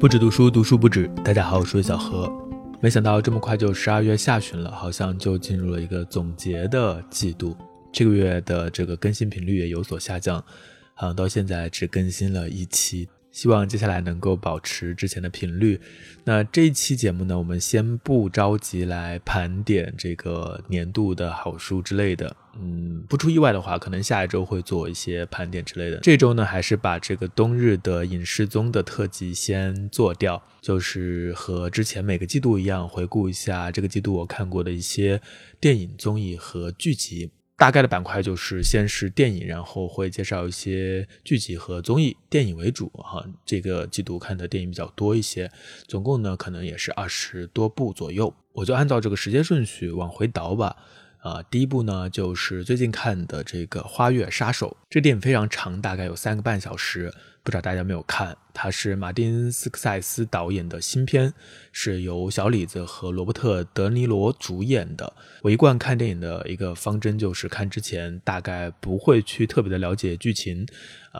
不止读书，读书不止。大家好，我是小何。没想到这么快就12月下旬了，好像就进入了一个总结的季度。这个月的这个更新频率也有所下降，好像到现在只更新了一期，希望接下来能够保持之前的频率。那这一期节目呢，我们先不着急来盘点这个年度的好书之类的，不出意外的话，可能下一周会做一些盘点之类的。这周呢，还是把这个冬日的影视综的特辑先做掉，就是和之前每个季度一样，回顾一下这个季度我看过的一些电影、综艺和剧集。大概的板块就是先是电影，然后会介绍一些剧集和综艺，电影为主哈。这个季度看的电影比较多一些，总共呢可能也是20多部左右。我就按照这个时间顺序往回倒吧。第一部呢就是最近看的这个《花月杀手》，这电影非常长，大概有3个半小时，不知道大家有没有看。它是马丁·斯科塞斯导演的新片，是由小李子和罗伯特·德尼罗主演的。我一贯看电影的一个方针就是看之前大概不会去特别的了解剧情，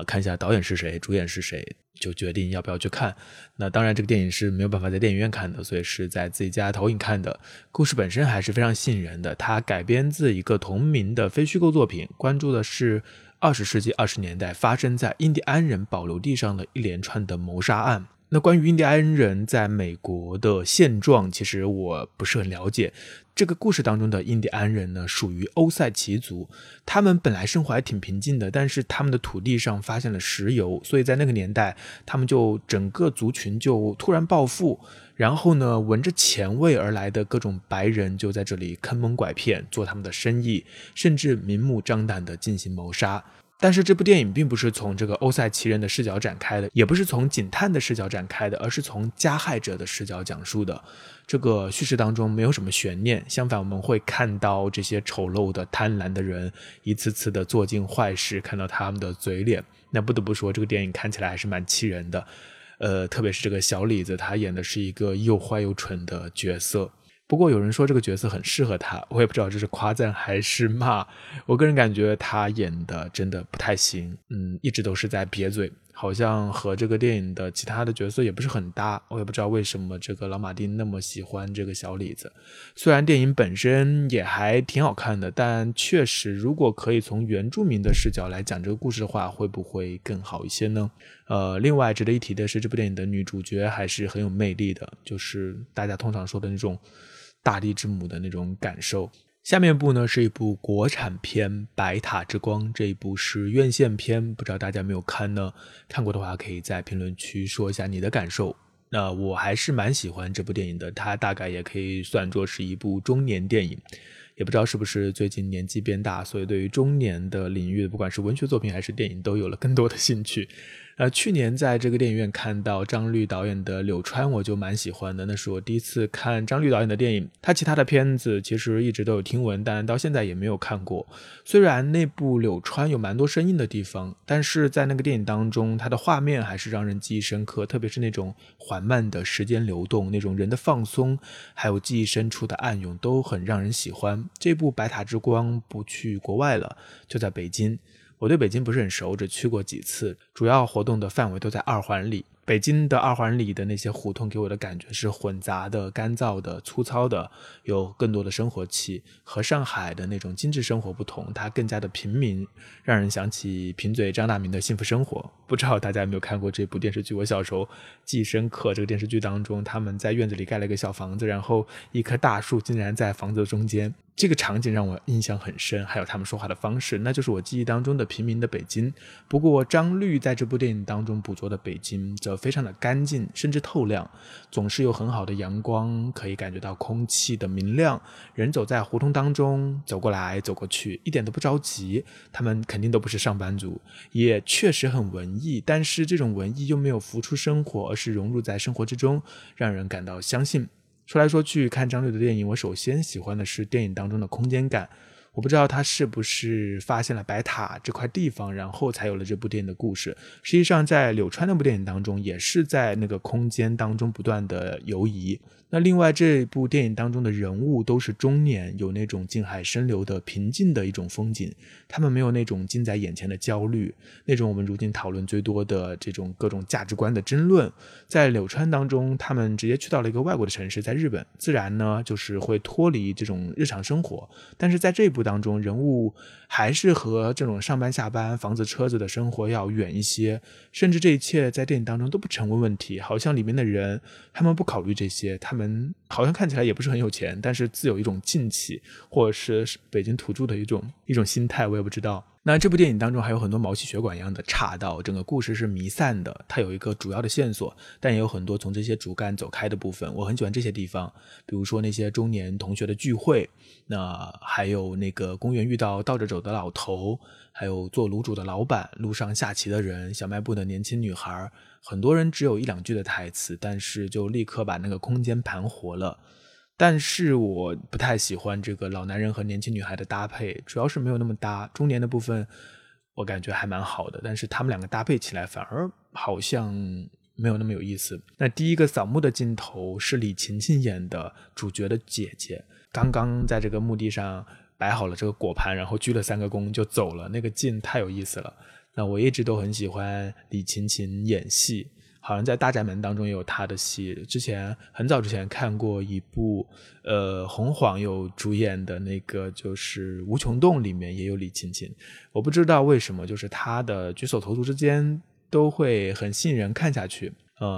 看一下导演是谁，主演是谁，就决定要不要去看。那当然这个电影是没有办法在电影院看的，所以是在自己家投影看的。故事本身还是非常吸引人的，它改编自一个同名的非虚构作品，关注的是20世纪20年代发生在印第安人保留地上的一连串的谋杀案。那关于印第安人在美国的现状，其实我不是很了解。这个故事当中的印第安人呢，属于欧塞奇族，他们本来生活还挺平静的，但是他们的土地上发现了石油，所以在那个年代，他们就整个族群就突然暴富，然后呢，闻着钱味而来的各种白人就在这里坑蒙拐骗，做他们的生意，甚至明目张胆地进行谋杀。但是这部电影并不是从这个欧塞奇人的视角展开的，也不是从警探的视角展开的，而是从加害者的视角讲述的。这个叙事当中没有什么悬念，相反我们会看到这些丑陋的贪婪的人一次次的做尽坏事，看到他们的嘴脸。那不得不说这个电影看起来还是蛮气人的，特别是这个小李子，他演的是一个又坏又蠢的角色。不过有人说这个角色很适合他，我也不知道这是夸赞还是骂。我个人感觉他演的真的不太行，一直都是在瘪嘴，好像和这个电影的其他的角色也不是很搭。我也不知道为什么这个老马丁那么喜欢这个小李子。虽然电影本身也还挺好看的，但确实如果可以从原住民的视角来讲这个故事的话，会不会更好一些呢？另外值得一提的是，这部电影的女主角还是很有魅力的，就是大家通常说的那种大地之母的那种感受。下面一部呢是一部国产片《白塔之光》，这一部是院线片，不知道大家有没有看呢？看过的话可以在评论区说一下你的感受。那我还是蛮喜欢这部电影的，它大概也可以算作是一部中年电影。也不知道是不是最近年纪变大，所以对于中年的领域，不管是文学作品还是电影，都有了更多的兴趣。去年在这个电影院看到张律导演的《柳川》，我就蛮喜欢的，那是我第一次看张律导演的电影。他其他的片子其实一直都有听闻，但到现在也没有看过。虽然那部《柳川》有蛮多生硬的地方，但是在那个电影当中，它的画面还是让人记忆深刻，特别是那种缓慢的时间流动，那种人的放松，还有记忆深处的暗涌，都很让人喜欢。这部《白塔之光》不去国外了，就在北京。我对北京不是很熟，只去过几次，主要活动的范围都在2环里。北京的2环里的那些胡同给我的感觉是混杂的、干燥的、粗糙的，有更多的生活气。和上海的那种精致生活不同，它更加的平民，让人想起贫嘴张大民的幸福生活。不知道大家有没有看过这部电视剧？我小时候记忆深刻，这个电视剧当中他们在院子里盖了一个小房子，然后一棵大树竟然在房子中间，这个场景让我印象很深，还有他们说话的方式，那就是我记忆当中的平民的北京。不过张律在这部电影当中捕捉的北京则非常的干净，甚至透亮，总是有很好的阳光，可以感觉到空气的明亮，人走在胡同当中走过来走过去，一点都不着急。他们肯定都不是上班族，也确实很文艺，但是这种文艺又没有浮出生活，而是融入在生活之中，让人感到相信。说来说去看张律的电影，我首先喜欢的是电影当中的空间感。我不知道他是不是发现了白塔这块地方，然后才有了这部电影的故事。实际上在柳川那部电影当中也是在那个空间当中不断的游移。那另外这部电影当中的人物都是中年，有那种静海深流的平静的一种风景，他们没有那种近在眼前的焦虑，那种我们如今讨论最多的这种各种价值观的争论。在柳川当中他们直接去到了一个外国的城市，在日本，自然呢就是会脱离这种日常生活。但是在这一部当中，人物还是和这种上班下班房子车子的生活要远一些，甚至这一切在电影当中都不成为问题。好像里面的人他们不考虑这些，他们好像看起来也不是很有钱，但是自有一种进气，或者是北京土著的一种心态，我也不知道。那这部电影当中还有很多毛细血管一样的岔道，整个故事是弥散的，它有一个主要的线索，但也有很多从这些主干走开的部分。我很喜欢这些地方，比如说那些中年同学的聚会，那还有那个公园遇到倒着走的老头，还有做卤煮的老板，路上下棋的人，小卖部的年轻女孩。很多人只有一两句的台词，但是就立刻把那个空间盘活了。但是我不太喜欢这个老男人和年轻女孩的搭配，主要是没有那么搭。中年的部分我感觉还蛮好的，但是他们两个搭配起来反而好像没有那么有意思。那第一个扫墓的镜头是李勤勤演的主角的姐姐，刚刚在这个墓地上摆好了这个果盘，然后鞠了3个躬就走了，那个劲太有意思了。那我一直都很喜欢李勤勤演戏，好像在大宅门当中也有他的戏。之前很早之前看过一部洪晃有主演的那个就是无穷洞，里面也有李勤勤。我不知道为什么，就是他的举手投足之间都会很吸引人看下去。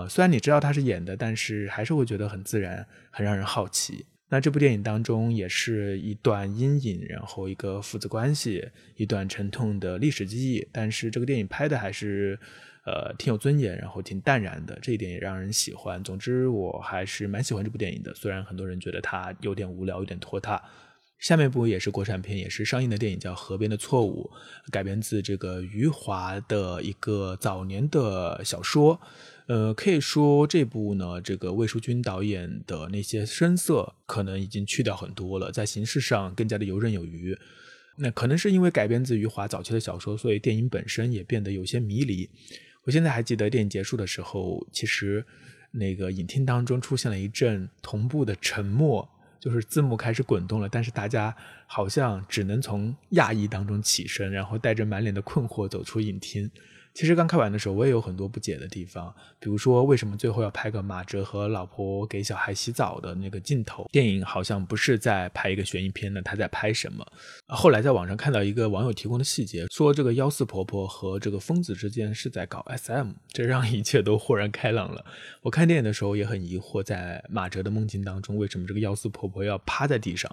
虽然你知道他是演的，但是还是会觉得很自然，很让人好奇。那这部电影当中也是一段阴影，然后一个父子关系，一段沉痛的历史记忆，但是这个电影拍的还是挺有尊严，然后挺淡然的，这一点也让人喜欢。总之我还是蛮喜欢这部电影的，虽然很多人觉得它有点无聊，有点拖沓。下面一部也是国产片，也是上映的电影，叫《河边的错误》，改编自这个余华的一个早年的小说。可以说这部呢，这个魏淑君导演的那些深色可能已经去掉很多了，在形式上更加的游刃有余。那可能是因为改编自余华早期的小说，所以电影本身也变得有些迷离。我现在还记得电影结束的时候，其实那个影厅当中出现了一阵同步的沉默，就是字幕开始滚动了，但是大家好像只能从讶异当中起身，然后带着满脸的困惑走出影厅。其实刚看完的时候我也有很多不解的地方，比如说为什么最后要拍个马哲和老婆给小孩洗澡的那个镜头，电影好像不是在拍一个悬疑片呢，他在拍什么。后来在网上看到一个网友提供的细节，说这个幺四婆婆和这个疯子之间是在搞 SM， 这让一切都豁然开朗了。我看电影的时候也很疑惑，在马哲的梦境当中为什么这个幺四婆婆要趴在地上，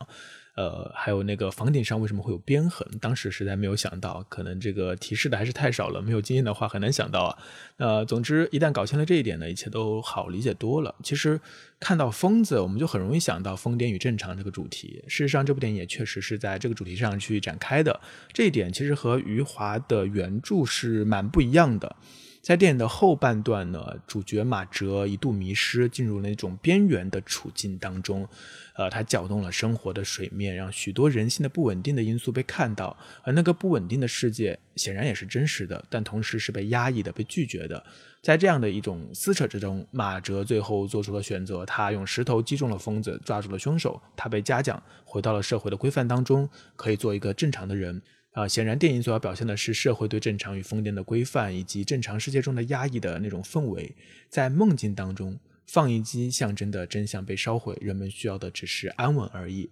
还有那个房顶上为什么会有边痕，当时实在没有想到，可能这个提示的还是太少了，没有经验的话很难想到啊。总之一旦搞清了这一点呢，一切都好理解多了。其实看到疯子我们就很容易想到疯癫与正常这个主题，事实上这部电影也确实是在这个主题上去展开的，这一点其实和余华的原著是蛮不一样的。在电影的后半段呢，主角马哲一度迷失，进入了那种边缘的处境当中，他搅动了生活的水面，让许多人性的不稳定的因素被看到，而那个不稳定的世界显然也是真实的，但同时是被压抑的，被拒绝的。在这样的一种撕扯之中，马哲最后做出了选择，他用石头击中了疯子，抓住了凶手，他被嘉奖，回到了社会的规范当中，可以做一个正常的人。显然电影所要表现的是社会对正常与疯癫的规范，以及正常世界中的压抑的那种氛围。在梦境当中，放映机象征的真相被烧毁，人们需要的只是安稳而已。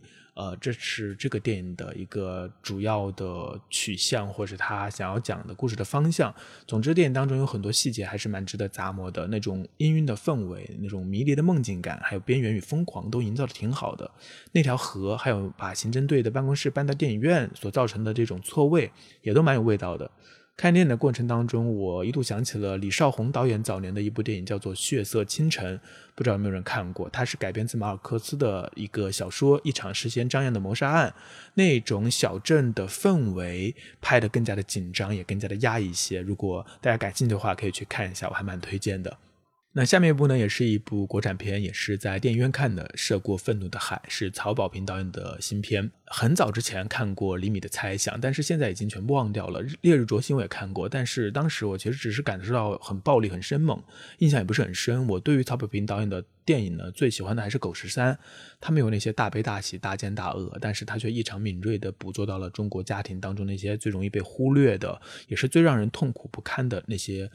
这是这个电影的一个主要的取向，或是他想要讲的故事的方向。总之电影当中有很多细节还是蛮值得咂摸的，那种氤氲的氛围，那种迷离的梦境感，还有边缘与疯狂都营造的挺好的。那条河，还有把刑侦队的办公室搬到电影院所造成的这种错位，也都蛮有味道的。看电影的过程当中，我一度想起了李少红导演早年的一部电影，叫做《血色清晨》，不知道有没有人看过。它是改编自马尔克斯的一个小说，一场事先张扬的谋杀案，那种小镇的氛围拍得更加的紧张，也更加的压抑一些。如果大家感兴趣的话可以去看一下，我还蛮推荐的。那下面一部呢，也是一部国产片，也是在电影院看的，《涉过愤怒的海》，是曹保平导演的新片。很早之前看过厘米的猜想，但是现在已经全部忘掉了。烈日灼心我也看过，但是当时我其实只是感受到很暴力很生猛，印象也不是很深。我对于曹保平导演的电影呢，最喜欢的还是狗十三，他没有那些大悲大喜大奸大恶，但是他却异常敏锐地捕捉到了中国家庭当中那些最容易被忽略的，也是最让人痛苦不堪的那些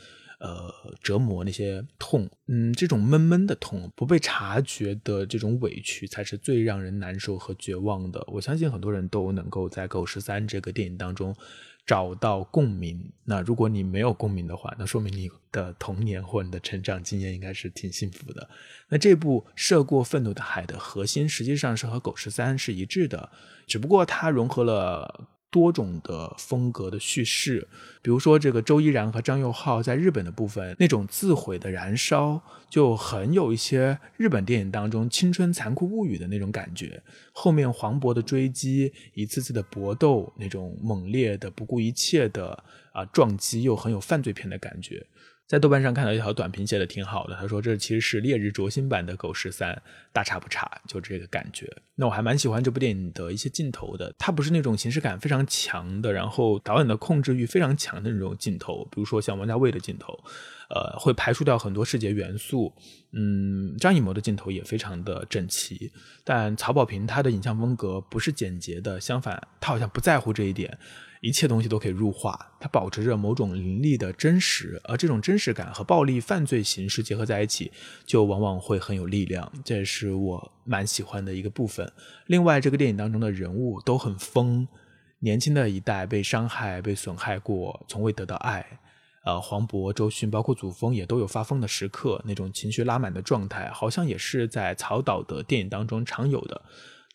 折磨，那些痛，这种闷闷的痛，不被察觉的这种委屈，才是最让人难受和绝望的。我相信很多人都能够在《狗十三》这个电影当中找到共鸣。那如果你没有共鸣的话，那说明你的童年或你的成长经验应该是挺幸福的。那这部《涉过愤怒的海》的核心，实际上是和《狗十三》是一致的，只不过它融合了多种的风格的叙事，比如说这个周依然和张佑浩在日本的部分，那种自毁的燃烧就很有一些日本电影当中青春残酷物语的那种感觉，后面黄渤的追击，一次次的搏斗，那种猛烈的不顾一切的撞击，又很有犯罪片的感觉。在豆瓣上看到一条短评写的挺好的，他说这其实是烈日灼心版的狗十三，大差不差，就这个感觉。那我还蛮喜欢这部电影的一些镜头的，它不是那种形式感非常强的，然后导演的控制欲非常强的那种镜头，比如说像王家卫的镜头，会排除掉很多视觉元素。张艺谋的镜头也非常的整齐，但曹保平他的影像风格不是简洁的，相反他好像不在乎这一点，一切东西都可以入画，它保持着某种凌厉的真实，而这种真实感和暴力犯罪形式结合在一起，就往往会很有力量，这是我蛮喜欢的一个部分。另外，这个电影当中的人物都很疯，年轻的一代被伤害、被损害过，从未得到爱。黄渤、周迅包括祖峰也都有发疯的时刻，那种情绪拉满的状态，好像也是在曹导的电影当中常有的。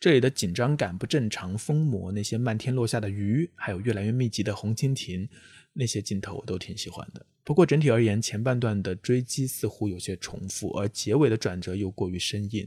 这里的紧张感、不正常、疯魔，那些漫天落下的鱼，还有越来越密集的红蜻蜓，那些镜头我都挺喜欢的。不过整体而言，前半段的追击似乎有些重复，而结尾的转折又过于生硬。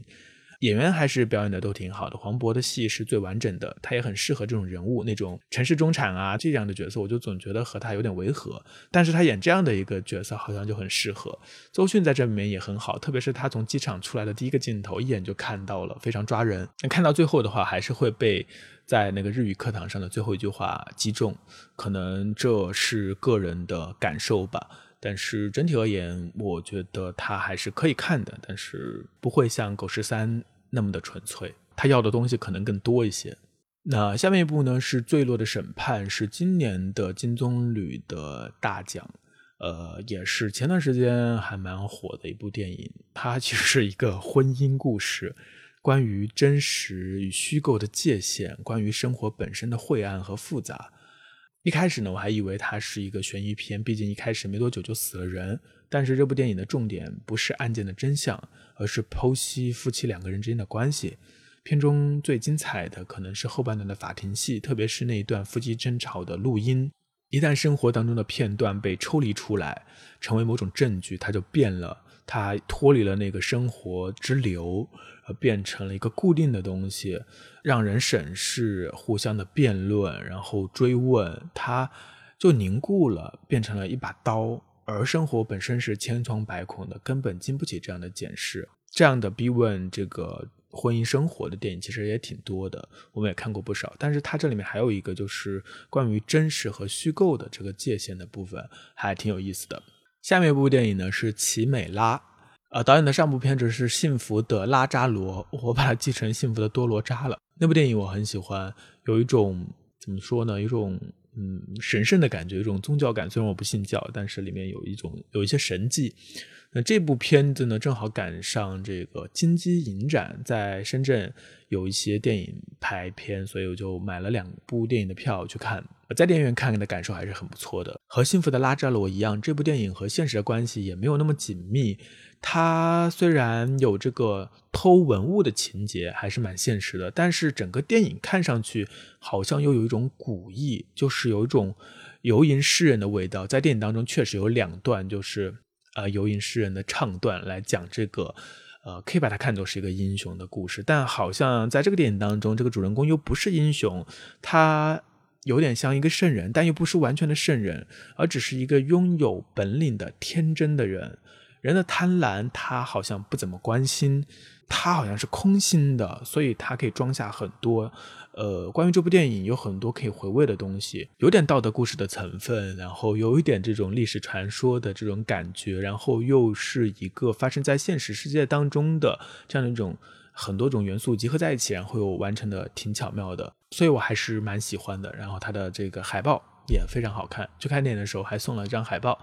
演员还是表演的都挺好的，黄渤的戏是最完整的，他也很适合这种人物，那种城市中产啊这样的角色，我就总觉得和他有点违和，但是他演这样的一个角色好像就很适合。周迅在这里面也很好，特别是他从机场出来的第一个镜头，一眼就看到了，非常抓人。看到最后的话，还是会被在那个日语课堂上的最后一句话击中，可能这是个人的感受吧。但是整体而言，我觉得它还是可以看的，但是不会像《狗十三》那么的纯粹，它要的东西可能更多一些。那下面一部呢是《坠落的审判》，是今年的金棕榈的大奖，也是前段时间还蛮火的一部电影。它其实是一个婚姻故事，关于真实与虚构的界限，关于生活本身的晦暗和复杂。一开始呢，我还以为它是一个悬疑片，毕竟一开始没多久就死了人。但是这部电影的重点不是案件的真相，而是剖析夫妻两个人之间的关系。片中最精彩的可能是后半段的法庭戏，特别是那一段夫妻争吵的录音。一旦生活当中的片段被抽离出来，成为某种证据，它就变了，它脱离了那个生活之流，变成了一个固定的东西，让人审视，互相的辩论，然后追问，它就凝固了，变成了一把刀。而生活本身是千疮百孔的，根本经不起这样的检视。这样的逼问这个婚姻生活的电影其实也挺多的，我们也看过不少，但是它这里面还有一个就是关于真实和虚构的这个界限的部分，还挺有意思的。下面一部电影呢是《奇美拉》，导演的上部片子是《幸福的拉扎罗》，我把它记成《幸福的多罗扎》了。那部电影我很喜欢，有一种怎么说呢，有一种神圣的感觉，有一种宗教感。虽然我不信教，但是里面有一些神迹。那这部片子呢，正好赶上这个金鸡影展，在深圳有一些电影排片，所以我就买了2部电影的票去看。在电影院看的感受还是很不错的。和《幸福的拉扎罗》一样，这部电影和现实的关系也没有那么紧密。它虽然有这个偷文物的情节，还是蛮现实的，但是整个电影看上去好像又有一种古意，就是有一种游吟诗人的味道。在电影当中确实有2段就是游吟诗人的唱段来讲这个可以把它看作是一个英雄的故事，但好像在这个电影当中，这个主人公又不是英雄，他有点像一个圣人，但又不是完全的圣人，而只是一个拥有本领的天真的人。人的贪婪他好像不怎么关心，他好像是空心的，所以他可以装下很多关于这部电影有很多可以回味的东西，有点道德故事的成分，然后有一点这种历史传说的这种感觉，然后又是一个发生在现实世界当中的这样的一种很多种元素集合在一起，然后有完成的挺巧妙的，所以我还是蛮喜欢的。然后它的这个海报也非常好看，去看电影的时候还送了一张海报。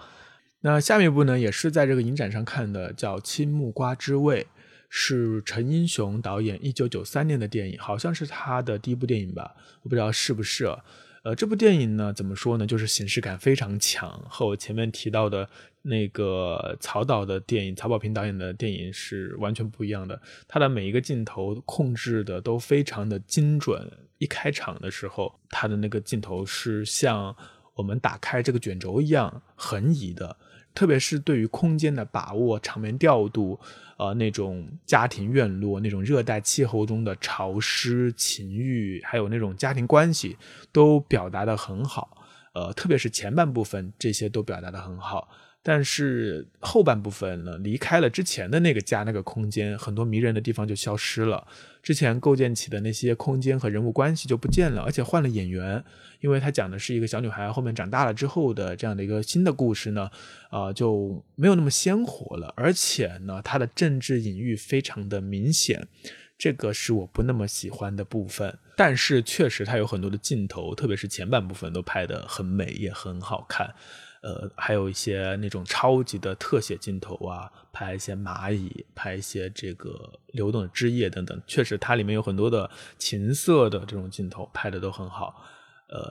那下面一部呢，也是在这个影展上看的，叫《青木瓜之味》，是陈英雄导演1993年的电影，好像是他的第一部电影吧，我不知道是不是这部电影呢，怎么说呢，就是形式感非常强，和我前面提到的那个曹导的电影，曹保平导演的电影是完全不一样的。他的每一个镜头控制的都非常的精准，一开场的时候他的那个镜头是像我们打开这个卷轴一样横移的，特别是对于空间的把握，场面调度那种家庭院落，那种热带气候中的潮湿情欲，还有那种家庭关系都表达得很好特别是前半部分这些都表达得很好，但是后半部分呢，离开了之前的那个家那个空间，很多迷人的地方就消失了，之前构建起的那些空间和人物关系就不见了，而且换了演员，因为他讲的是一个小女孩后面长大了之后的这样的一个新的故事呢，就没有那么鲜活了，而且呢，他的政治隐喻非常的明显，这个是我不那么喜欢的部分。但是确实他有很多的镜头，特别是前半部分都拍得很美，也很好看。还有一些那种超级的特写镜头啊，拍一些蚂蚁，拍一些这个流动的枝叶等等，确实它里面有很多的情色的这种镜头拍的都很好。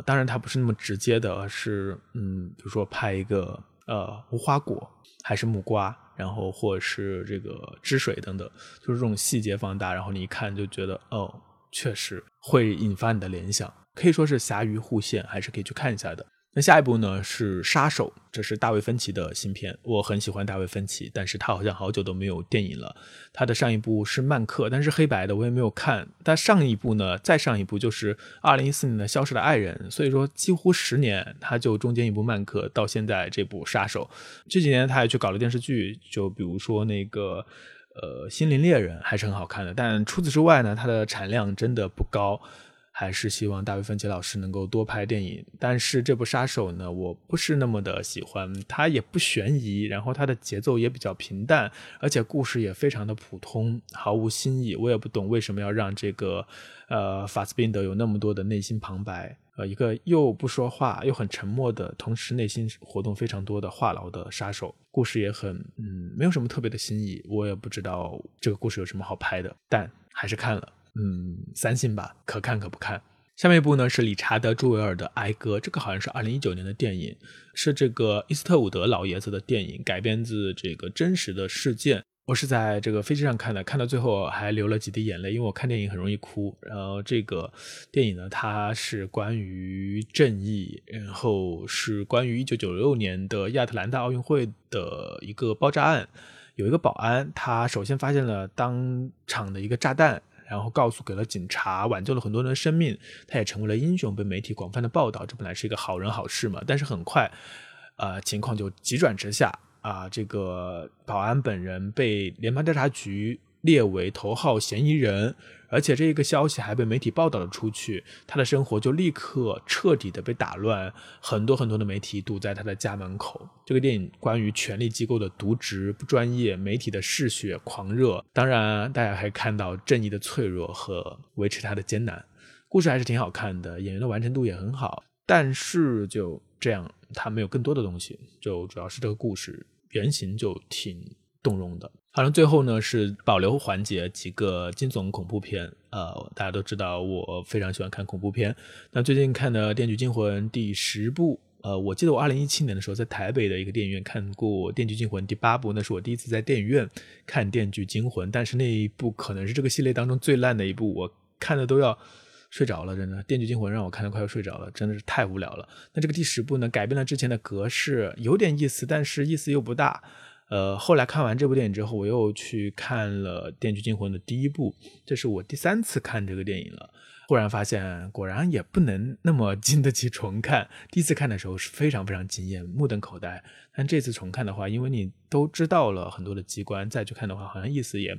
当然它不是那么直接的，而是比如说拍一个无花果还是木瓜，然后或者是这个汁水等等，就是这种细节放大，然后你一看就觉得哦，确实会引发你的联想，可以说是狭于户县，还是可以去看一下的。那下一部呢是《杀手》，这是大卫芬奇的新片，我很喜欢大卫芬奇，但是他好像好久都没有电影了。他的上一部是《曼克》，但是黑白的我也没有看。他上一部呢，再上一部就是2014年的《消失的爱人》，所以说几乎10年，他就中间一部《曼克》到现在这部《杀手》。这几年他也去搞了电视剧，就比如说那个心灵猎人》还是很好看的，但除此之外呢，他的产量真的不高。还是希望大卫芬奇老师能够多拍电影，但是这部杀手呢，我不是那么的喜欢，它也不悬疑，然后它的节奏也比较平淡，而且故事也非常的普通，毫无新意，我也不懂为什么要让这个法斯宾德有那么多的内心旁白一个又不说话又很沉默的，同时内心活动非常多的话痨的杀手，故事也很没有什么特别的新意，我也不知道这个故事有什么好拍的，但还是看了三星吧，可看可不看。下面一部呢是理查德·朱维尔的《哀歌》，这个好像是2019年的电影，是这个伊斯特伍德老爷子的电影，改编自这个真实的事件。我是在这个飞机上看的，看到最后还流了几滴眼泪，因为我看电影很容易哭。然后这个电影呢，它是关于正义，然后是关于1996年的亚特兰大奥运会的一个爆炸案，有一个保安，他首先发现了当场的一个炸弹，然后给了警察，挽救了很多人的生命，他也成为了英雄，被媒体广泛的报道，这本来是一个好人好事嘛，但是很快情况就急转直下这个保安本人被联邦调查局列为头号嫌疑人，而且这个消息还被媒体报道了出去，他的生活就立刻彻底的被打乱，很多很多的媒体堵在他的家门口。这个电影关于权力机构的渎职、不专业、媒体的嗜血、狂热，当然大家还看到正义的脆弱和维持它的艰难。故事还是挺好看的，演员的完成度也很好，但是就这样，它没有更多的东西，就主要是这个故事原型就挺动容的。好像最后呢是保留环节几个惊悚恐怖片大家都知道我非常喜欢看恐怖片，那最近看的《电锯惊魂》第10部，我记得我2017年的时候在台北的一个电影院看过《电锯惊魂》第8部，那是我第一次在电影院看《电锯惊魂》，但是那一部可能是这个系列当中最烂的一部，我看的都要睡着了，真的，《电锯惊魂》让我看得快要睡着了，真的是太无聊了。那这个第10部呢，改变了之前的格式，有点意思，但是意思又不大。后来看完这部电影之后，我又去看了《电锯惊魂》的第1部，这是我第3次看这个电影了。忽然发现果然也不能那么经得起重看，第一次看的时候是非常非常惊艳，目瞪口呆，但这次重看的话，因为你都知道了很多的机关，再去看的话好像意思也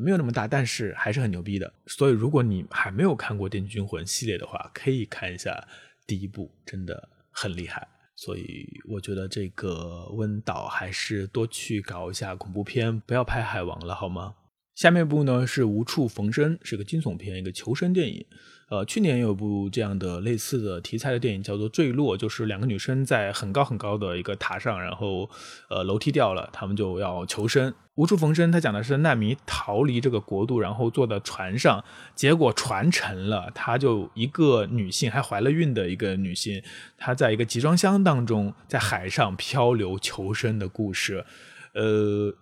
没有那么大，但是还是很牛逼的。所以如果你还没有看过《电锯惊魂》系列的话，可以看一下第一部，真的很厉害。所以我觉得这个温导还是多去搞一下恐怖片，不要拍海王了好吗？下面一部呢是《无处逢生》，是个惊悚片，一个求生电影。去年有一部这样的类似的题材的电影叫做《坠落》，就是两个女生在很高很高的一个塔上，然后楼梯掉了，她们就要求生。无处逢生它讲的是难民逃离这个国度，然后坐到船上，结果船沉了，她就一个女性，还怀了孕的一个女性，她在一个集装箱当中在海上漂流求生的故事。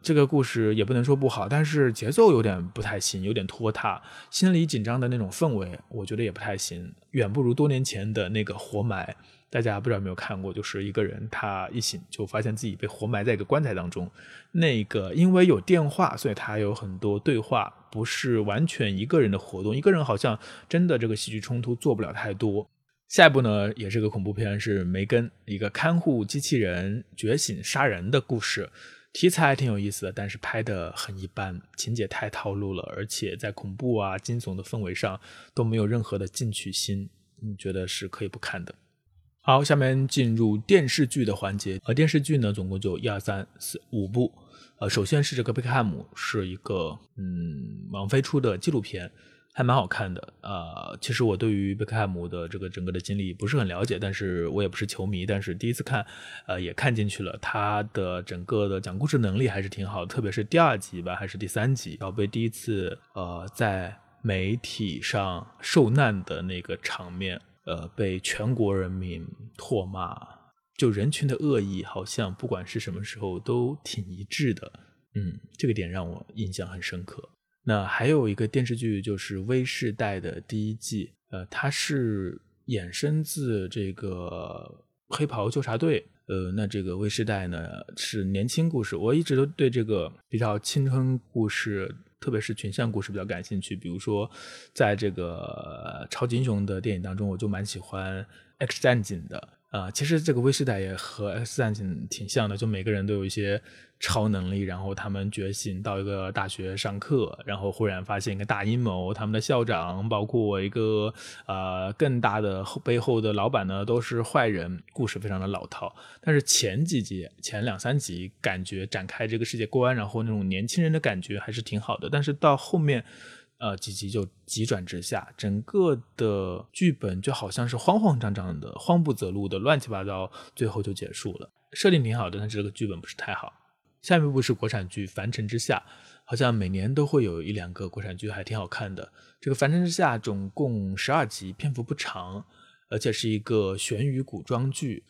这个故事也不能说不好，但是节奏有点不太行，有点拖沓，心里紧张的那种氛围我觉得也不太行，远不如多年前的那个《活埋》，大家不知道有没有看过，就是一个人他一醒就发现自己被活埋在一个棺材当中，那个因为有电话，所以他有很多对话，不是完全一个人的活动，一个人好像真的这个戏剧冲突做不了太多。下一部呢也是个恐怖片，是《梅根》，一个看护机器人觉醒杀人的故事，题材挺有意思的，但是拍得很一般，情节太套路了，而且在恐怖啊惊悚的氛围上都没有任何的进取心，你觉得是可以不看的。好，下面进入电视剧的环节。电视剧呢总共就1、2、3、4、5部。首先是这个《贝克汉姆》，是一个王菲出的纪录片，还蛮好看的。其实我对于贝克汉姆的这个整个的经历不是很了解，但是我也不是球迷，但是第一次看也看进去了，他的整个的讲故事能力还是挺好的，特别是第2集吧还是第3集，要被第一次在媒体上受难的那个场面被全国人民唾骂，就人群的恶意好像不管是什么时候都挺一致的，这个点让我印象很深刻。那还有一个电视剧就是《微世代》的第1季，它是衍生自这个《黑袍纠察队》，那这个《微世代》呢是年轻故事，我一直都对这个比较青春故事，特别是群像故事比较感兴趣，比如说在这个超级英雄的电影当中，我就蛮喜欢 X 战警的。其实这个《微世代》也和 X 战警挺像的，就每个人都有一些超能力，然后他们觉醒到一个大学上课，然后忽然发现一个大阴谋，他们的校长包括一个更大的背后的老板呢都是坏人，故事非常的老套。但是前几集前2、3集感觉展开这个世界观，然后那种年轻人的感觉还是挺好的，但是到后面几集就急转直下，整个的剧本就好像是慌慌张张的，慌不择路的，乱七八糟，最后就结束了。设定挺好的，但是这个剧本不是太好。下面一部是国产剧《凡尘之下》，好像每年都会有1、2个国产剧还挺好看的。这个《凡尘之下》总共12集，篇幅不长，而且是一个悬疑古装剧。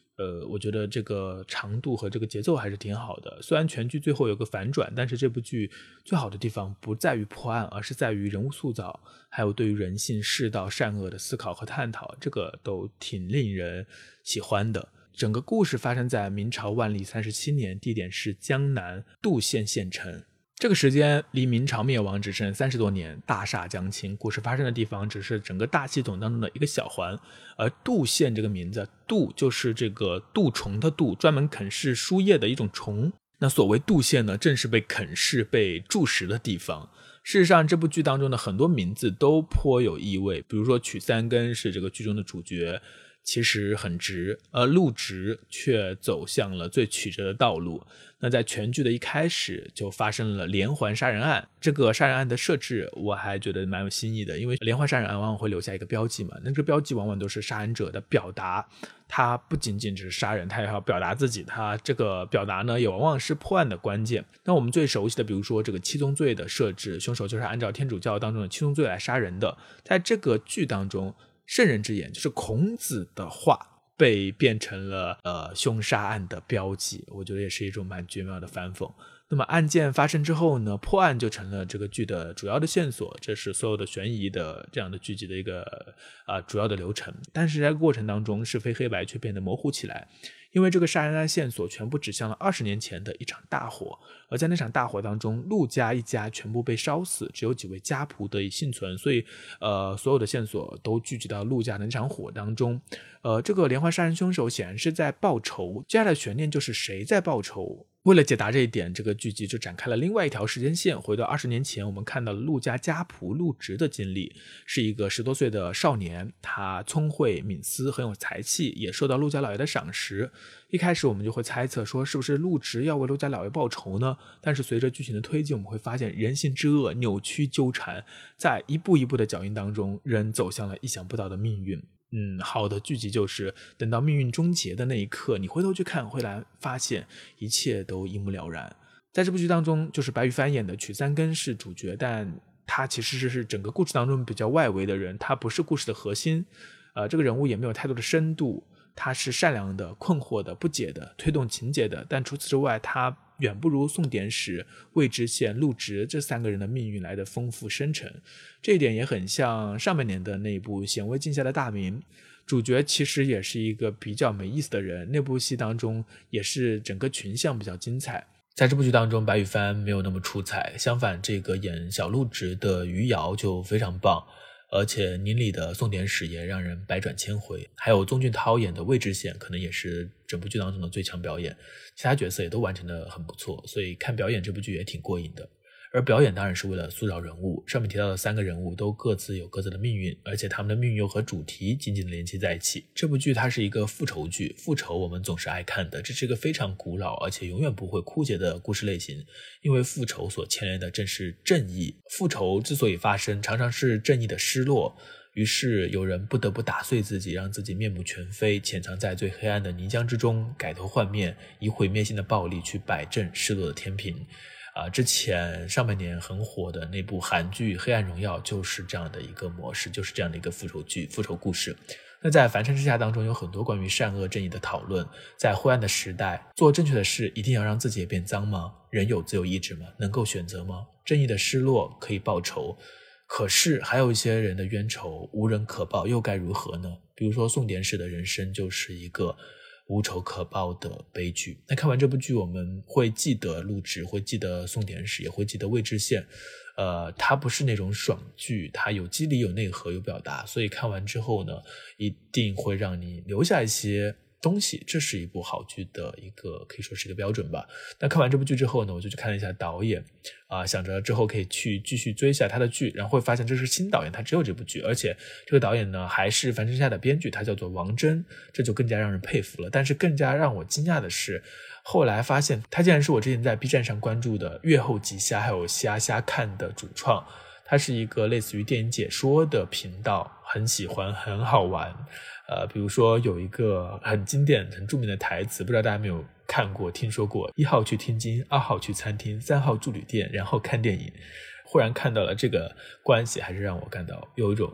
我觉得这个长度和这个节奏还是挺好的，虽然全剧最后有个反转，但是这部剧最好的地方不在于破案，而是在于人物塑造，还有对于人性世道善恶的思考和探讨，这个都挺令人喜欢的。整个故事发生在明朝万历37年，地点是江南杜县县城，这个时间离明朝灭亡只剩30多年，大厦将倾，故事发生的地方只是整个大系统当中的一个小环。而杜县这个名字，杜就是这个杜虫的杜，专门啃噬树叶的一种虫，那所谓杜县呢，正是被啃噬被蛀食的地方。事实上这部剧当中的很多名字都颇有意味，比如说曲三更是这个剧中的主角，其实很直，而路直却走向了最曲折的道路。那在全剧的一开始就发生了连环杀人案，这个杀人案的设置我还觉得蛮有新意的，因为连环杀人案往往会留下一个标记嘛，那这个标记往往都是杀人者的表达，他不仅仅只是杀人，他也要表达自己，他这个表达呢也往往是破案的关键。那我们最熟悉的比如说这个七宗罪的设置，凶手就是按照天主教当中的7宗罪来杀人的，在这个剧当中圣人之言，就是孔子的话，被变成了凶杀案的标记，我觉得也是一种蛮绝妙的反讽。那么案件发生之后呢，破案就成了这个剧的主要的线索，这是所有的悬疑的这样的剧集的一个主要的流程。但是在过程当中是非黑白却变得模糊起来，因为这个杀人案线索全部指向了20年前的一场大火，而在那场大火当中，陆家一家全部被烧死，只有几位家仆得以幸存，所以所有的线索都聚集到陆家的那场火当中。这个连环杀人凶手显然是在报仇，接下来的悬念就是谁在报仇。为了解答这一点，这个剧集就展开了另外一条时间线。回到20年前，我们看到了陆家家仆陆植的经历，是一个10多岁的少年，他聪慧敏思，很有才气，也受到陆家老爷的赏识。一开始我们就会猜测说，是不是陆植要为陆家老爷报仇呢？但是随着剧情的推进，我们会发现人性之恶扭曲纠缠，在一步一步的脚印当中，人走向了意想不到的命运。好的剧集就是等到命运终结的那一刻，你回头去看，会来发现一切都一目了然。在这部剧当中，就是白羽帆演的曲三根是主角，但他其实是整个故事当中比较外围的人，他不是故事的核心。这个人物也没有太多的深度，他是善良的、困惑的、不解的、推动情节的，但除此之外，他远不如宋典史、魏知县、陆植这三个人的命运来的丰富深沉。这一点也很像上半年的那部显微镜下的大明，主角其实也是一个比较没意思的人，那部戏当中也是整个群像比较精彩。在这部剧当中，白羽帆没有那么出彩，相反这个演小陆植的余姚就非常棒，而且宁理的宋典史也让人百转千回，还有宗俊涛演的魏知县可能也是整部剧当中的最强表演，其他角色也都完成得很不错，所以看表演这部剧也挺过瘾的。而表演当然是为了塑造人物，上面提到的三个人物都各自有各自的命运，而且他们的命运又和主题紧紧的联系在一起。这部剧它是一个复仇剧，复仇我们总是爱看的，这是一个非常古老而且永远不会枯竭的故事类型，因为复仇所牵连的正是正义。复仇之所以发生，常常是正义的失落，于是有人不得不打碎自己，让自己面目全非，潜藏在最黑暗的泥浆之中，改头换面，以毁灭性的暴力去摆正失落的天平。之前上半年很火的那部韩剧《黑暗荣耀》就是这样的一个模式，就是这样的一个复仇剧、复仇故事。那在《凡尘之下》当中有很多关于善恶正义的讨论，在灰暗的时代，做正确的事一定要让自己也变脏吗？人有自由意志吗？能够选择吗？正义的失落可以报仇，可是还有一些人的冤仇无人可报，又该如何呢？比如说宋典史的人生就是一个无仇可报的悲剧。那看完这部剧，我们会记得陆植，会记得宋典史，也会记得魏知县。它不是那种爽剧，它有机理、有内核、有表达，所以看完之后呢，一定会让你留下一些东西。这是一部好剧的一个，可以说是一个标准吧。那看完这部剧之后呢，我就去看了一下导演，想着之后可以去继续追一下他的剧，然后会发现这是新导演，他只有这部剧，而且这个导演呢还是《凡尘之下》的编剧，他叫做王真，这就更加让人佩服了。但是更加让我惊讶的是，后来发现他竟然是我之前在 B 站上关注的《月后即虾》还有《虾虾看》的主创。它是一个类似于电影解说的频道，很喜欢，很好玩。比如说有一个很经典很著名的台词，不知道大家有没有看过听说过，1号去听经，2号去餐厅，3号住旅店，然后看电影。忽然看到了这个关系，还是让我感到有一种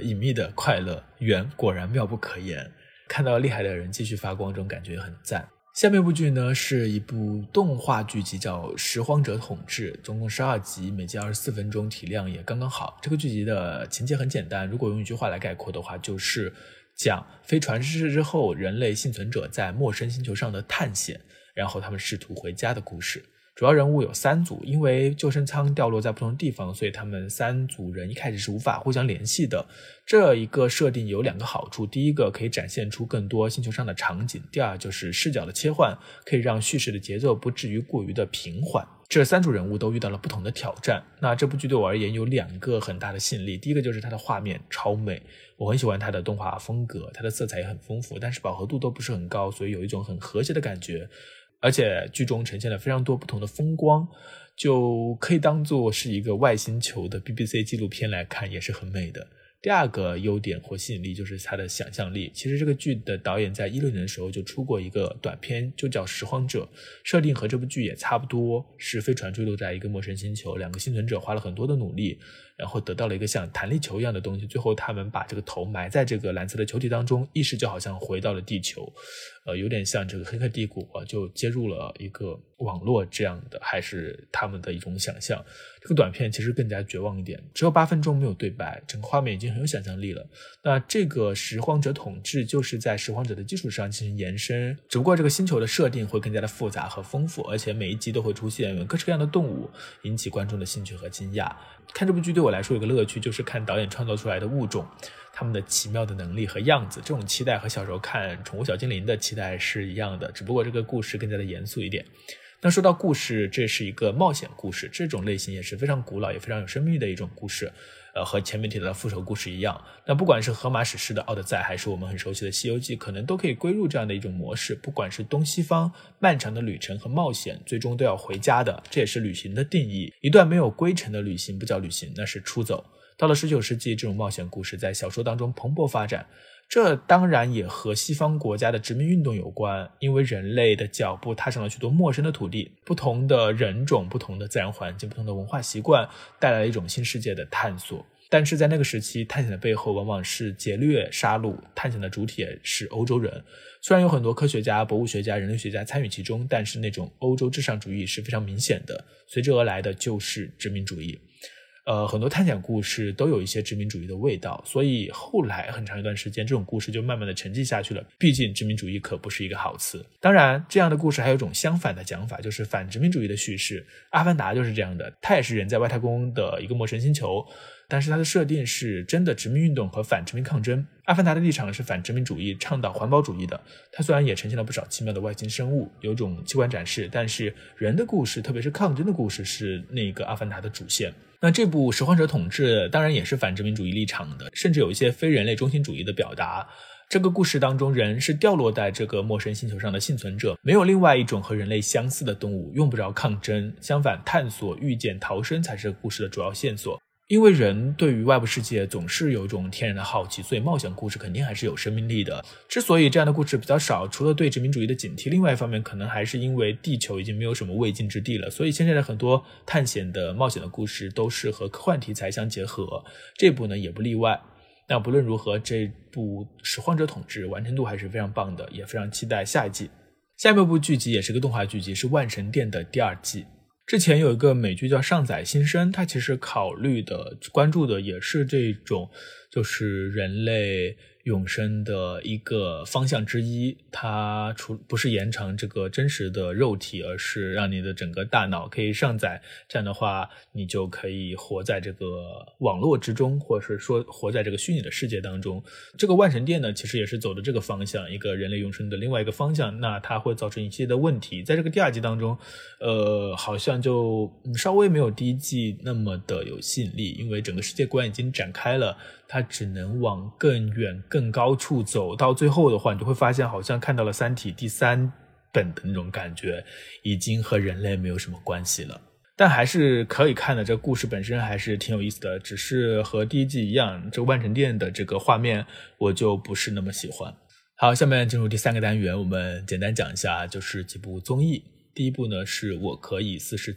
隐秘的快乐，缘果然妙不可言，看到厉害的人继续发光，这种感觉很赞。下面一部剧呢是一部动画剧集，叫《拾荒者统治》，总共12集，每集24分钟，体量也刚刚好。这个剧集的情节很简单，如果用一句话来概括的话，就是讲飞船失事之后，人类幸存者在陌生星球上的探险，然后他们试图回家的故事。主要人物有3组，因为救生舱掉落在不同地方，所以他们3组人一开始是无法互相联系的。这一个设定有2个好处，第一个可以展现出更多星球上的场景，第二就是视角的切换，可以让叙事的节奏不至于过于的平缓。这3组人物都遇到了不同的挑战。那这部剧对我而言有2个很大的吸引力，第一个就是它的画面超美，我很喜欢它的动画风格，它的色彩也很丰富，但是饱和度都不是很高，所以有一种很和谐的感觉。而且剧中呈现了非常多不同的风光，就可以当作是一个外星球的 BBC 纪录片来看，也是很美的。第二个优点或吸引力就是它的想象力。其实这个剧的导演在2016年的时候就出过一个短片，就叫《拾荒者》，设定和这部剧也差不多，是飞船坠落在一个陌生星球，2个幸存者花了很多的努力，然后得到了一个像弹力球一样的东西，最后他们把这个头埋在这个蓝色的球体当中，意识就好像回到了地球。有点像这个黑客帝国啊，就接入了一个网络这样的，还是他们的一种想象。这个短片其实更加绝望一点，只有8分钟没有对白，整个画面已经很有想象力了。那这个拾荒者统治就是在拾荒者的基础上进行延伸，只不过这个星球的设定会更加的复杂和丰富，而且每一集都会出现各式各样的动物，引起观众的兴趣和惊讶。看这部剧对我来说有个乐趣，就是看导演创造出来的物种，他们的奇妙的能力和样子，这种期待和小时候看宠物小精灵的期待是一样的，只不过这个故事更加的严肃一点。那说到故事，这是一个冒险故事，这种类型也是非常古老也非常有生命力的一种故事，和前面提到的复仇故事一样。那不管是荷马史诗的《奥德赛》，还是我们很熟悉的《西游记》，可能都可以归入这样的一种模式。不管是东西方漫长的旅程和冒险，最终都要回家的，这也是旅行的定义。一段没有归程的旅行不叫旅行，那是出走。到了19世纪，这种冒险故事在小说当中蓬勃发展，这当然也和西方国家的殖民运动有关，因为人类的脚步踏上了许多陌生的土地，不同的人种、不同的自然环境、不同的文化习惯，带来了一种新世界的探索。但是在那个时期，探险的背后往往是劫掠、杀戮，探险的主体是欧洲人。虽然有很多科学家、博物学家、人类学家参与其中，但是那种欧洲至上主义是非常明显的，随之而来的就是殖民主义。很多探险故事都有一些殖民主义的味道，所以后来很长一段时间，这种故事就慢慢的沉寂下去了。毕竟殖民主义可不是一个好词。当然，这样的故事还有一种相反的讲法，就是反殖民主义的叙事。阿凡达就是这样的，它也是人在外太空的一个陌生星球，但是它的设定是真的殖民运动和反殖民抗争。阿凡达的立场是反殖民主义，倡导环保主义的。它虽然也呈现了不少奇妙的外星生物，有种器官展示，但是人的故事，特别是抗争的故事，是那个阿凡达的主线。那这部《拾荒者统治》当然也是反殖民主义立场的，甚至有一些非人类中心主义的表达。这个故事当中，人是掉落在这个陌生星球上的幸存者，没有另外一种和人类相似的动物，用不着抗争，相反，探索、遇见、逃生才是故事的主要线索。因为人对于外部世界总是有一种天然的好奇，所以冒险故事肯定还是有生命力的。之所以这样的故事比较少，除了对殖民主义的警惕，另外一方面可能还是因为地球已经没有什么未尽之地了，所以现在的很多探险的冒险的故事都是和科幻题材相结合，这部呢也不例外。那不论如何，这部《拾荒者统治》完成度还是非常棒的，也非常期待下一季。下面一部剧集也是个动画剧集，是《万神殿》的第2季。之前有一个美剧叫《上载新生》，它其实考虑的、关注的也是这种，就是人类永生的一个方向之一。它不是延长这个真实的肉体，而是让你的整个大脑可以上载，这样的话你就可以活在这个网络之中，或者是说活在这个虚拟的世界当中。这个万神殿呢，其实也是走的这个方向，一个人类永生的另外一个方向。那它会造成一系列的问题，在这个第2季当中好像就稍微没有第1季那么的有吸引力，因为整个世界观已经展开了，它只能往更远更高处走，到最后的话你就会发现好像看到了《三体》第3本的那种感觉，已经和人类没有什么关系了，但还是可以看的。这故事本身还是挺有意思的，只是和第1季一样，这万神殿的这个画面我就不是那么喜欢。好，下面进入第3个单元，我们简单讲一下就是几部综艺。第一部呢是《我可以47》，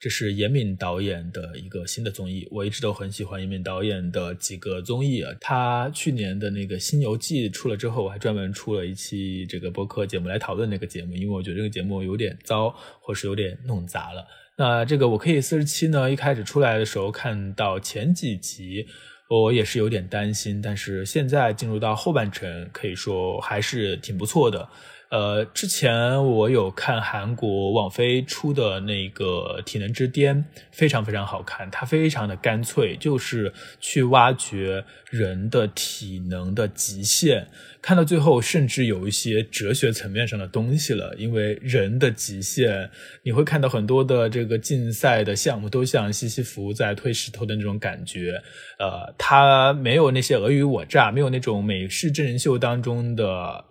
这是严敏导演的一个新的综艺。我一直都很喜欢严敏导演的几个综艺啊，他去年的那个《新游记》出了之后，我还专门出了一期这个播客节目来讨论那个节目，因为我觉得这个节目有点糟，或是有点弄砸了。那这个《我可以47》呢，一开始出来的时候看到前几集我也是有点担心，但是现在进入到后半程，可以说还是挺不错的。之前我有看韩国网飞出的那个《体能之巅》，非常非常好看，它非常的干脆，就是去挖掘人的体能的极限，看到最后甚至有一些哲学层面上的东西了，因为人的极限，你会看到很多的这个竞赛的项目都像西西弗在推石头的那种感觉，它没有那些尔虞我诈，没有那种美式真人秀当中的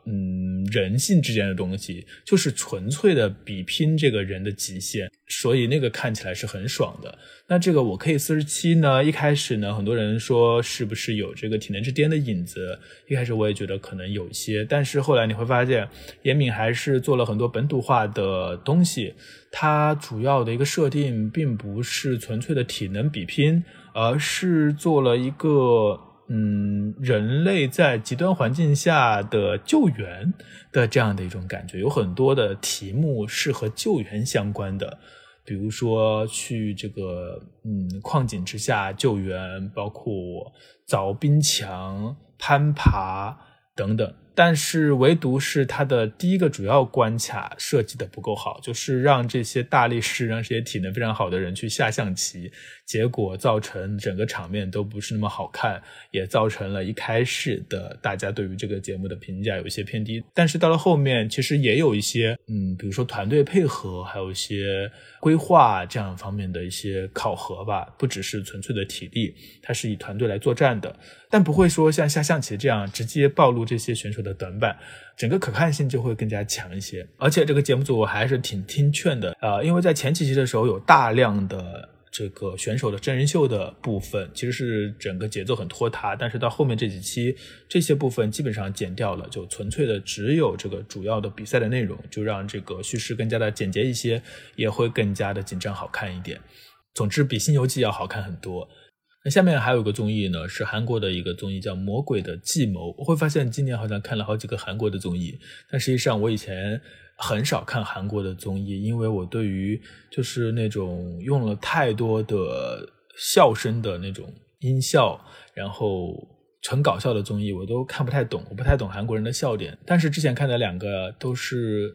人性之间的东西，就是纯粹的比拼这个人的极限，所以那个看起来是很爽的。那这个《我可以47》呢，一开始呢很多人说是不是有这个《体能之巅》的影子，一开始我也觉得可能有一些，但是后来你会发现严敏还是做了很多本土化的东西，它主要的一个设定并不是纯粹的体能比拼，而是做了一个人类在极端环境下的救援的这样的一种感觉。有很多的题目是和救援相关的，比如说去这个矿井之下救援，包括凿冰墙、攀爬等等。但是唯独是它的第一个主要关卡设计的不够好，就是让这些大力士，让这些体能非常好的人去下象棋，结果造成整个场面都不是那么好看，也造成了一开始的大家对于这个节目的评价有一些偏低。但是到了后面其实也有一些比如说团队配合，还有一些规划这样方面的一些考核吧，不只是纯粹的体力，它是以团队来作战的，但不会说像下象棋这样直接暴露这些选手的短板，整个可看性就会更加强一些。而且这个节目组我还是挺听劝的，因为在前几期的时候有大量的这个选手的真人秀的部分，其实是整个节奏很拖沓，但是到后面这几期这些部分基本上剪掉了，就纯粹的只有这个主要的比赛的内容，就让这个叙事更加的简洁一些，也会更加的紧张好看一点。总之比《新游记》要好看很多。那下面还有一个综艺呢，是韩国的一个综艺叫《魔鬼的计谋》。我会发现今年好像看了好几个韩国的综艺，但实际上我以前很少看韩国的综艺，因为我对于就是那种用了太多的笑声的那种音效，然后纯搞笑的综艺我都看不太懂，我不太懂韩国人的笑点。但是之前看的两个都是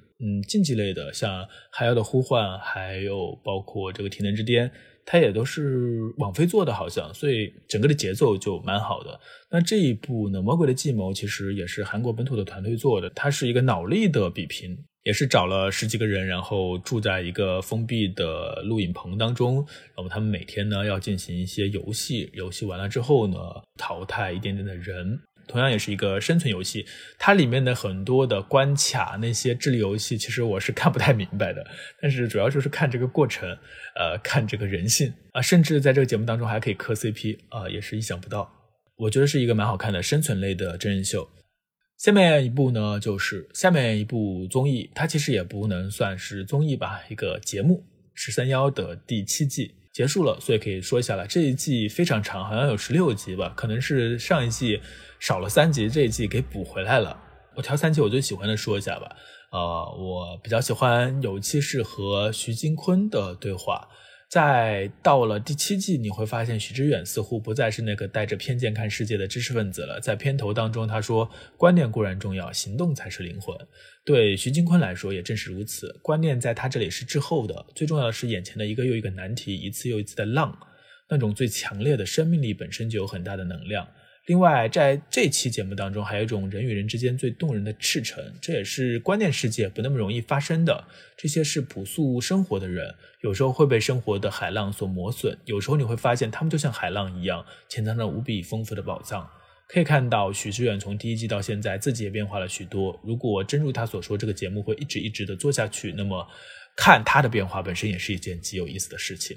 竞技类的，像《海妖的呼唤》还有包括这个《体能之巅》，它也都是网飞做的好像，所以整个的节奏就蛮好的。那这一部呢，《魔鬼的计谋》其实也是韩国本土的团队做的，它是一个脑力的比拼，也是找了十几个人，然后住在一个封闭的录影棚当中，然后他们每天呢要进行一些游戏，游戏完了之后呢淘汰一点点的人，同样也是一个生存游戏。它里面的很多的关卡，那些智力游戏其实我是看不太明白的，但是主要就是看这个过程，看这个人性啊，甚至在这个节目当中还可以磕 CP 啊，也是意想不到。我觉得是一个蛮好看的生存类的真人秀。下面一部综艺，它其实也不能算是综艺吧，一个节目13邀的第7季结束了，所以可以说一下了。这一季非常长，好像有16集吧，可能是上一季少了3集，这一季给补回来了。我挑3期我最喜欢的说一下吧。我比较喜欢有一期是和徐金坤的对话。在到了第7季，你会发现许知远似乎不再是那个带着偏见看世界的知识分子了。在片头当中他说，观念固然重要，行动才是灵魂。对徐金坤来说也正是如此，观念在他这里是滞后的，最重要的是眼前的一个又一个难题，一次又一次的浪，那种最强烈的生命力本身就有很大的能量。另外在这期节目当中还有一种人与人之间最动人的赤诚，这也是观念世界不那么容易发生的。这些是朴素生活的人，有时候会被生活的海浪所磨损，有时候你会发现他们就像海浪一样，潜藏着无比丰富的宝藏。可以看到许知远从第1季到现在自己也变化了许多，如果真如他所说这个节目会一直一直的做下去，那么看他的变化本身也是一件极有意思的事情。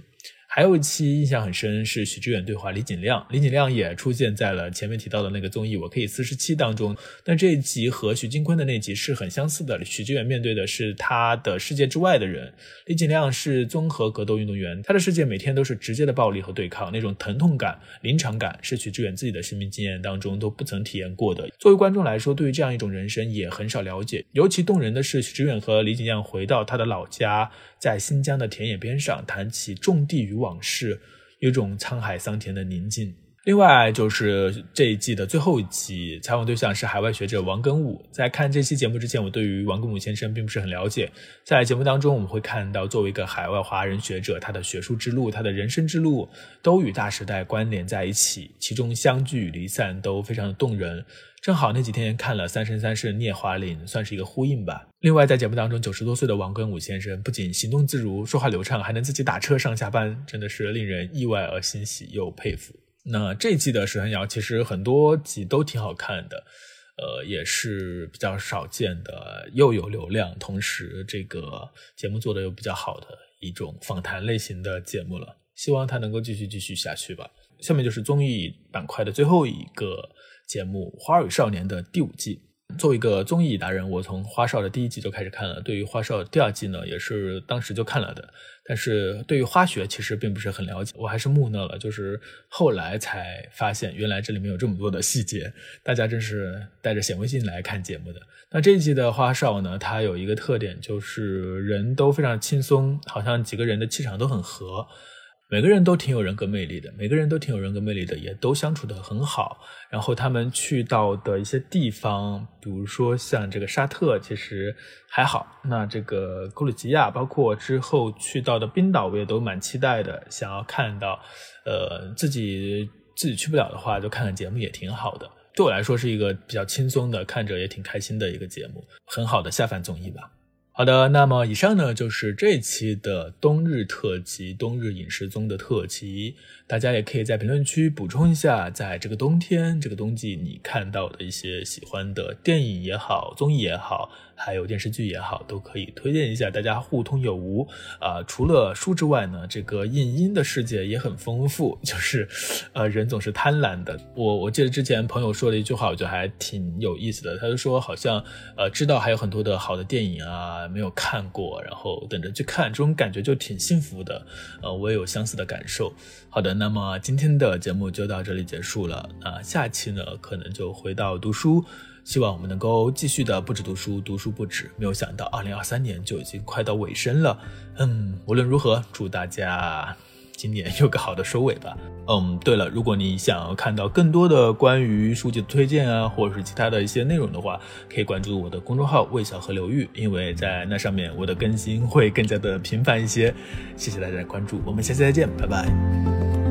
还有一期印象很深是许知远对话李锦亮，李锦亮也出现在了前面提到的那个综艺《我可以47》当中。那这一集和徐金坤的那集是很相似的，许知远面对的是他的世界之外的人，李锦亮是综合格斗运动员，他的世界每天都是直接的暴力和对抗，那种疼痛感、临场感是许知远自己的生命经验当中都不曾体验过的。作为观众来说，对于这样一种人生也很少了解。尤其动人的是许知远和李锦亮回到他的老家，在新疆的田野边上谈起种地与往事，有一种沧海桑田的宁静。另外就是这一季的最后一集，采访对象是海外学者王根武。在看这期节目之前，我对于王根武先生并不是很了解。在节目当中我们会看到，作为一个海外华人学者，他的学术之路、他的人生之路都与大时代关联在一起，其中相聚与离散都非常的动人。正好那几天看了《三生三世聂华苓》，算是一个呼应吧。另外在节目当中，90多岁的王根武先生不仅行动自如、说话流畅，还能自己打车上下班，真的是令人意外而欣喜又佩服。那这一季的13邀其实很多集都挺好看的，也是比较少见的，又有流量，同时这个节目做的又比较好的一种访谈类型的节目了，希望它能够继续下去吧。下面就是综艺板块的最后一个节目《花儿与少年》的第5季。作为一个综艺达人，我从花少的第一季就开始看了，对于花少第二季呢也是当时就看了的，但是对于花学其实并不是很了解，我还是木讷了，就是后来才发现原来这里面有这么多的细节，大家真是带着显微镜来看节目的。那这一季的花少呢，它有一个特点就是人都非常轻松，好像几个人的气场都很合，每个人都挺有人格魅力的，也都相处得很好。然后他们去到的一些地方，比如说像这个沙特其实还好，那这个格鲁吉亚包括之后去到的冰岛我也都蛮期待的，想要看到自己去不了的话就看看节目也挺好的，对我来说是一个比较轻松的，看着也挺开心的一个节目，很好的下饭综艺吧。好的，那么以上呢就是这一期的冬日特辑，冬日饮食综的特辑，大家也可以在评论区补充一下，在这个冬天这个冬季你看到的一些喜欢的电影也好，综艺也好，还有电视剧也好，都可以推荐一下，大家互通有无。除了书之外呢，这个影音的世界也很丰富，就是人总是贪婪的。我记得之前朋友说的一句话我觉得还挺有意思的，他就说好像知道还有很多的好的电影啊没有看过，然后等着去看，这种感觉就挺幸福的。我也有相似的感受。好的，那么今天的节目就到这里结束了。下期呢可能就回到读书，希望我们能够继续的不止读书，读书不止。没有想到2023年就已经快到尾声了。无论如何祝大家今年有个好的收尾吧。对了，如果你想要看到更多的关于书籍的推荐啊，或者是其他的一些内容的话，可以关注我的公众号魏小河流域，因为在那上面我的更新会更加的频繁一些。谢谢大家的关注，我们下期再见，拜拜。